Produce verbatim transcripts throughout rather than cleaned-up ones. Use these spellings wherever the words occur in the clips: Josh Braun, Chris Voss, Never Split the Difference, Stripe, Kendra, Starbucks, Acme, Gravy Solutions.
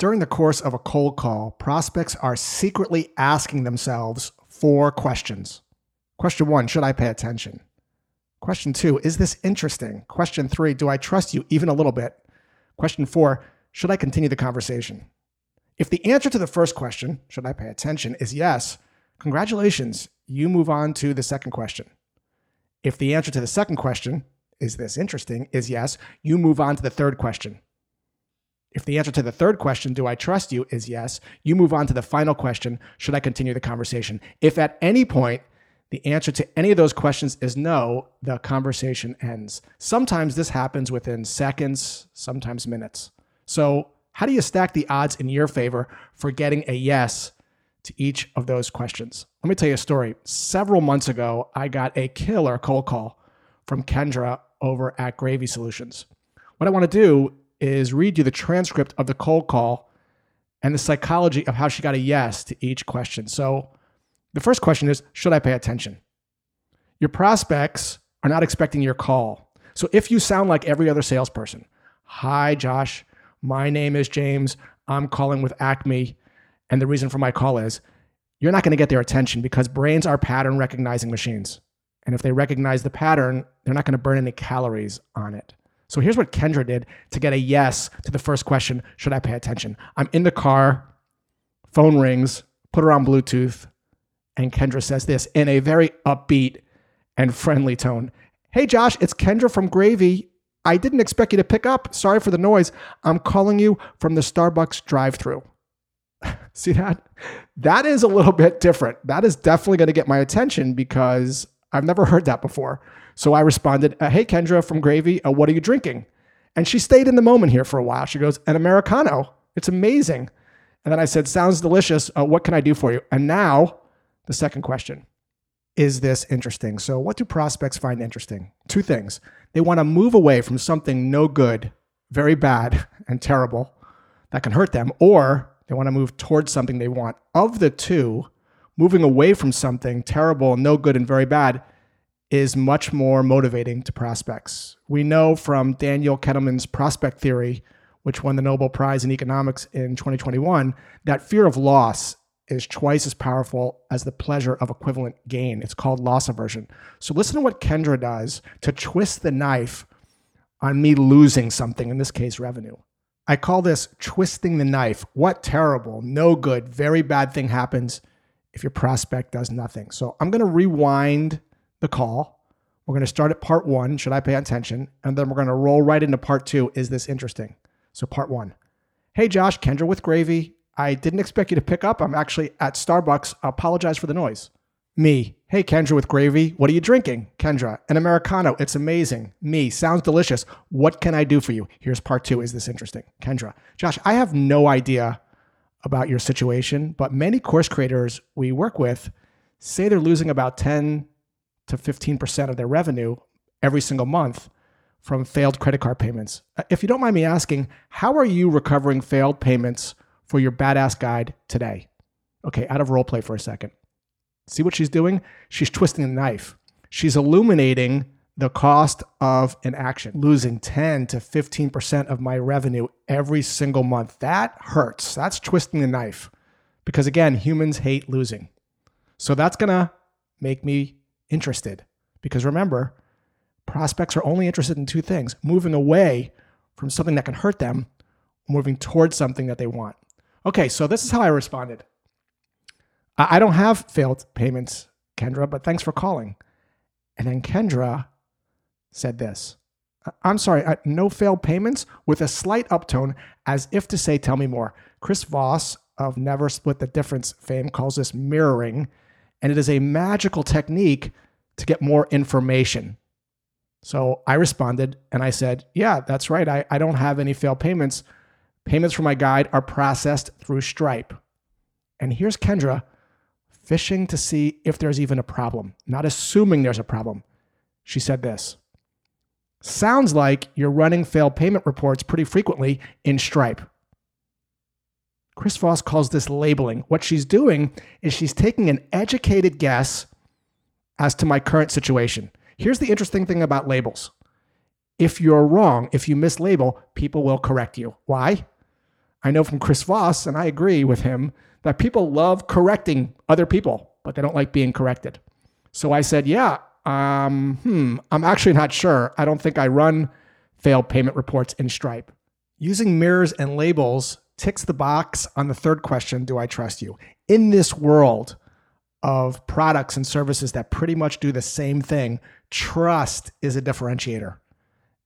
During the course of a cold call, prospects are secretly asking themselves four questions. Question one, should I pay attention? Question two, is this interesting? Question three, do I trust you even a little bit? Question four, should I continue the conversation? If the answer to the first question, should I pay attention, is yes, congratulations, you move on to the second question. If the answer to the second question, is this interesting, is yes, you move on to the third question. If the answer to the third question, do I trust you, is yes, you move on to the final question, should I continue the conversation? If at any point the answer to any of those questions is no, the conversation ends. Sometimes this happens within seconds, sometimes minutes. So how do you stack the odds in your favor for getting a yes to each of those questions? Let me tell you a story. Several months ago, I got a killer cold call from Kendra over at Gravy Solutions. What I want to do is read you the transcript of the cold call and the psychology of how she got a yes to each question. So the first question is, should I pay attention? Your prospects are not expecting your call. So if you sound like every other salesperson, hi, Josh, my name is James, I'm calling with Acme, and the reason for my call is, you're not going to get their attention because brains are pattern recognizing machines. And if they recognize the pattern, they're not going to burn any calories on it. So here's what Kendra did to get a yes to the first question, should I pay attention? I'm in the car, phone rings, put her on Bluetooth, and Kendra says this in a very upbeat and friendly tone. Hey, Josh, it's Kendra from Gravy. I didn't expect you to pick up. Sorry for the noise. I'm calling you from the Starbucks drive-thru. See that? That is a little bit different. That is definitely going to get my attention because I've never heard that before. So I responded, hey, Kendra from Gravy, uh, what are you drinking? And she stayed in the moment here for a while. She goes, an Americano. It's amazing. And then I said, sounds delicious. Uh, what can I do for you? And now the second question. Is this interesting? So what do prospects find interesting? Two things. They want to move away from something no good, very bad, and terrible that can hurt them, or they want to move towards something they want. Of the two, moving away from something terrible, no good, and very bad is much more motivating to prospects. We know from Daniel Kahneman's prospect theory, which won the Nobel Prize in economics in twenty twenty-one, that fear of loss is twice as powerful as the pleasure of equivalent gain. It's called loss aversion. So listen to what Kendra does to twist the knife on me losing something, in this case, revenue. I call this twisting the knife. What terrible, no good, very bad thing happens if your prospect does nothing? So I'm gonna rewind the call. We're gonna start at part one, should I pay attention? And then we're gonna roll right into part two, is this interesting? So part one, hey Josh, Kendra with Gravy. I didn't expect you to pick up. I'm actually at Starbucks. I apologize for the noise. Me. Hey, Kendra with Gravy. What are you drinking? Kendra. An Americano. It's amazing. Me. Sounds delicious. What can I do for you? Here's part two. Is this interesting? Kendra. Josh, I have no idea about your situation, but many course creators we work with say they're losing about ten to fifteen percent of their revenue every single month from failed credit card payments. If you don't mind me asking, how are you recovering failed payments for your badass guide today? Okay, out of role play for a second. See what she's doing? She's twisting the knife. She's illuminating the cost of an action. Losing ten to fifteen percent of my revenue every single month. That hurts. That's twisting the knife. Because again, humans hate losing. So that's gonna make me interested. Because remember, prospects are only interested in two things: moving away from something that can hurt them, moving towards something that they want. Okay, so this is how I responded. I don't have failed payments, Kendra, but thanks for calling. And then Kendra said this. I'm sorry, uh, no failed payments, with a slight uptone as if to say, tell me more. Chris Voss of Never Split the Difference fame calls this mirroring, and it is a magical technique to get more information. So I responded and I said, yeah, that's right. I, I don't have any failed payments. Payments for my guide are processed through Stripe. And here's Kendra fishing to see if there's even a problem, not assuming there's a problem. She said this. Sounds like you're running failed payment reports pretty frequently in Stripe. Chris Voss calls this labeling. What she's doing is she's taking an educated guess as to my current situation. Here's the interesting thing about labels. If you're wrong, if you mislabel, people will correct you. Why? I know from Chris Voss, and I agree with him, that people love correcting other people, but they don't like being corrected. So I said, yeah, um, hmm, I'm actually not sure. I don't think I run failed payment reports in Stripe. Using mirrors and labels ticks the box on the third question, do I trust you? In this world of products and services that pretty much do the same thing, trust is a differentiator.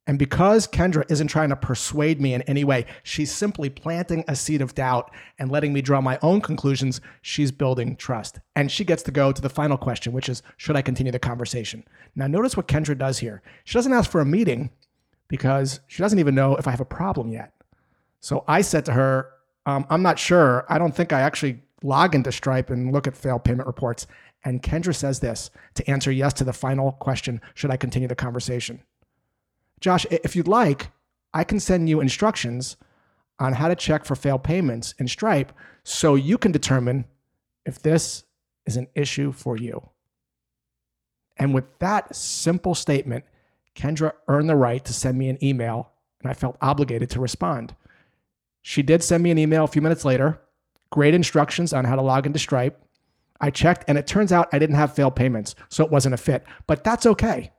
And because Kendra isn't trying to persuade me in any way, she's simply planting a seed of doubt and letting me draw my own conclusions. She's building trust. And she gets to go to the final question, which is, should I continue the conversation? Now, notice what Kendra does here. She doesn't ask for a meeting because she doesn't even know if I have a problem yet. So I said to her, um, I'm not sure. I don't think I actually log into Stripe and look at failed payment reports. And Kendra says this to answer yes to the final question, should I continue the conversation? Josh, if you'd like, I can send you instructions on how to check for failed payments in Stripe so you can determine if this is an issue for you. And with that simple statement, Kendra earned the right to send me an email, and I felt obligated to respond. She did send me an email a few minutes later, great instructions on how to log into Stripe. I checked, and it turns out I didn't have failed payments, so it wasn't a fit, but that's okay.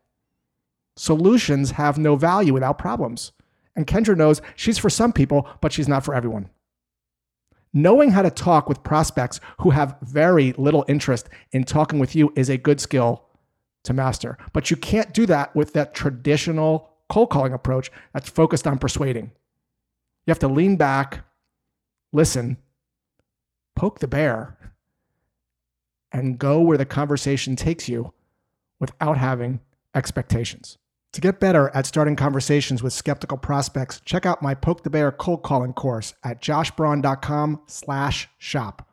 Solutions have no value without problems. And Kendra knows she's for some people, but she's not for everyone. Knowing how to talk with prospects who have very little interest in talking with you is a good skill to master. But you can't do that with that traditional cold calling approach that's focused on persuading. You have to lean back, listen, poke the bear, and go where the conversation takes you without having expectations. To get better at starting conversations with skeptical prospects, check out my Poke the Bear cold calling course at josh braun dot com slash shop.